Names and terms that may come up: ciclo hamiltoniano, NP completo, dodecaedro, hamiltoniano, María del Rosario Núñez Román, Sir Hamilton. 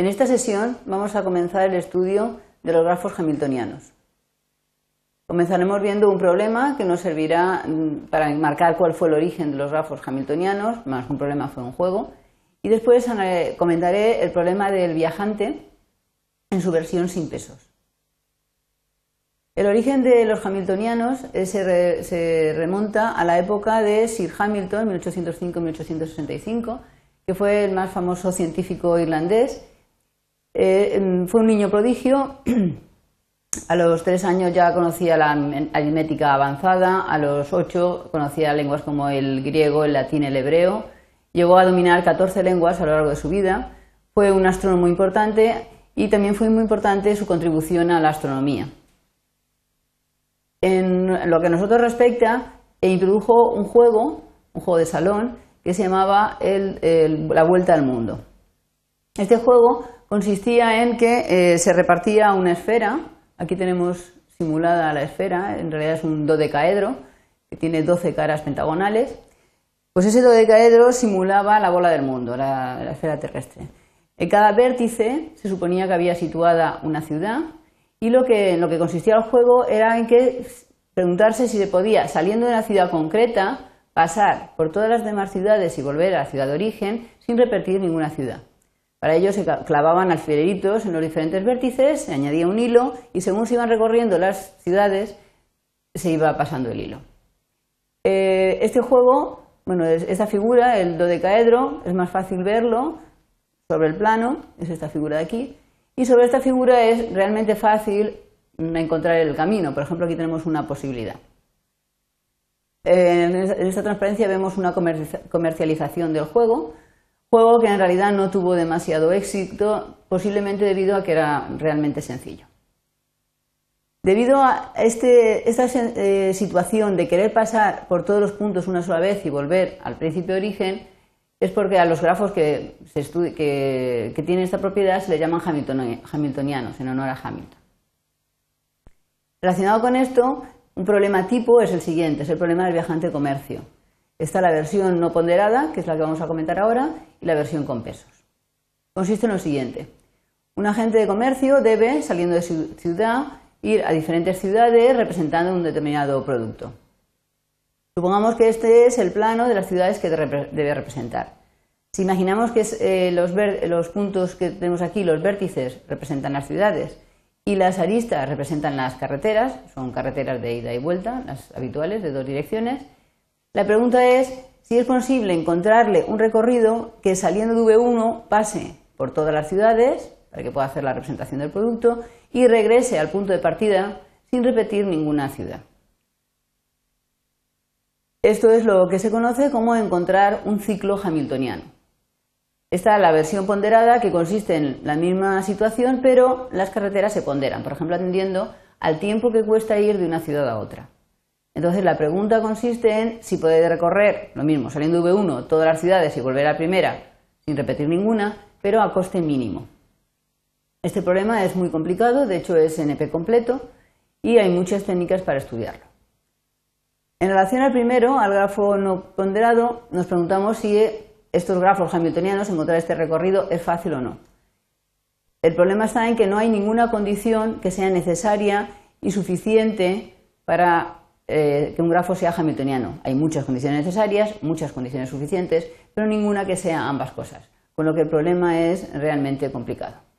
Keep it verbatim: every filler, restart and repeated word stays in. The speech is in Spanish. En esta sesión vamos a comenzar el estudio de los grafos hamiltonianos. Comenzaremos viendo un problema que nos servirá para marcar cuál fue el origen de los grafos hamiltonianos, más que un problema fue un juego, y después comentaré el problema del viajante en su versión sin pesos. El origen de los hamiltonianos se remonta a la época de Sir Hamilton, mil ochocientos cinco a mil ochocientos sesenta y cinco, que fue el más famoso científico irlandés. Eh, fue un niño prodigio, a los tres años ya conocía la aritmética avanzada, a los ocho conocía lenguas como el griego, el latín, el hebreo, llegó a dominar catorce lenguas a lo largo de su vida, fue un astrónomo importante y también fue muy importante su contribución a la astronomía. En lo que a nosotros respecta, introdujo un juego, un juego de salón, que se llamaba el, el, la vuelta al mundo. Este juego consistía en que eh, se repartía una esfera. Aquí tenemos simulada la esfera, en realidad es un dodecaedro que tiene doce caras pentagonales. Pues ese dodecaedro simulaba la bola del mundo, la, la esfera terrestre. En cada vértice se suponía que había situada una ciudad y lo que, en lo que consistía el juego era en que preguntarse si se podía, saliendo de una ciudad concreta, pasar por todas las demás ciudades y volver a la ciudad de origen sin repetir ninguna ciudad. Para ello se clavaban alfileritos en los diferentes vértices, se añadía un hilo y según se iban recorriendo las ciudades se iba pasando el hilo. Este juego, bueno, esta figura, el dodecaedro, es más fácil verlo sobre el plano, es esta figura de aquí, y sobre esta figura es realmente fácil encontrar el camino. Por ejemplo, aquí tenemos una posibilidad. En esta transparencia vemos una comercialización del juego, juego que en realidad no tuvo demasiado éxito, posiblemente debido a que era realmente sencillo. Debido a este, esta eh, situación de querer pasar por todos los puntos una sola vez y volver al principio de origen, es porque a los grafos que, se estudia, que, que tienen esta propiedad se le llaman hamiltonianos, en honor a Hamilton. Relacionado con esto, un problema tipo es el siguiente, es el problema del viajante comercio. Está la versión no ponderada, que es la que vamos a comentar ahora, y la versión con pesos. Consiste en lo siguiente. Un agente de comercio debe, saliendo de su ciudad, ir a diferentes ciudades representando un determinado producto. Supongamos que este es el plano de las ciudades que debe representar. Si imaginamos que es, eh, los, los puntos que tenemos aquí, los vértices, representan las ciudades, y las aristas representan las carreteras, son carreteras de ida y vuelta, las habituales de dos direcciones. La pregunta es si es posible encontrarle un recorrido que saliendo de uve uno pase por todas las ciudades, para que pueda hacer la representación del producto, y regrese al punto de partida sin repetir ninguna ciudad. Esto es lo que se conoce como encontrar un ciclo hamiltoniano. Está la versión ponderada, que consiste en la misma situación, pero las carreteras se ponderan, por ejemplo, atendiendo al tiempo que cuesta ir de una ciudad a otra. Entonces, la pregunta consiste en si puede recorrer, lo mismo, saliendo de uve uno, todas las ciudades y volver a la primera sin repetir ninguna, pero a coste mínimo. Este problema es muy complicado, de hecho es ene pe completo, y hay muchas técnicas para estudiarlo. En relación al primero, al grafo no ponderado, nos preguntamos si estos grafos hamiltonianos, encontrar este recorrido es fácil o no. El problema está en que no hay ninguna condición que sea necesaria y suficiente para eh, que un grafo sea hamiltoniano. Hay muchas condiciones necesarias, muchas condiciones suficientes, pero ninguna que sea ambas cosas, con lo que el problema es realmente complicado.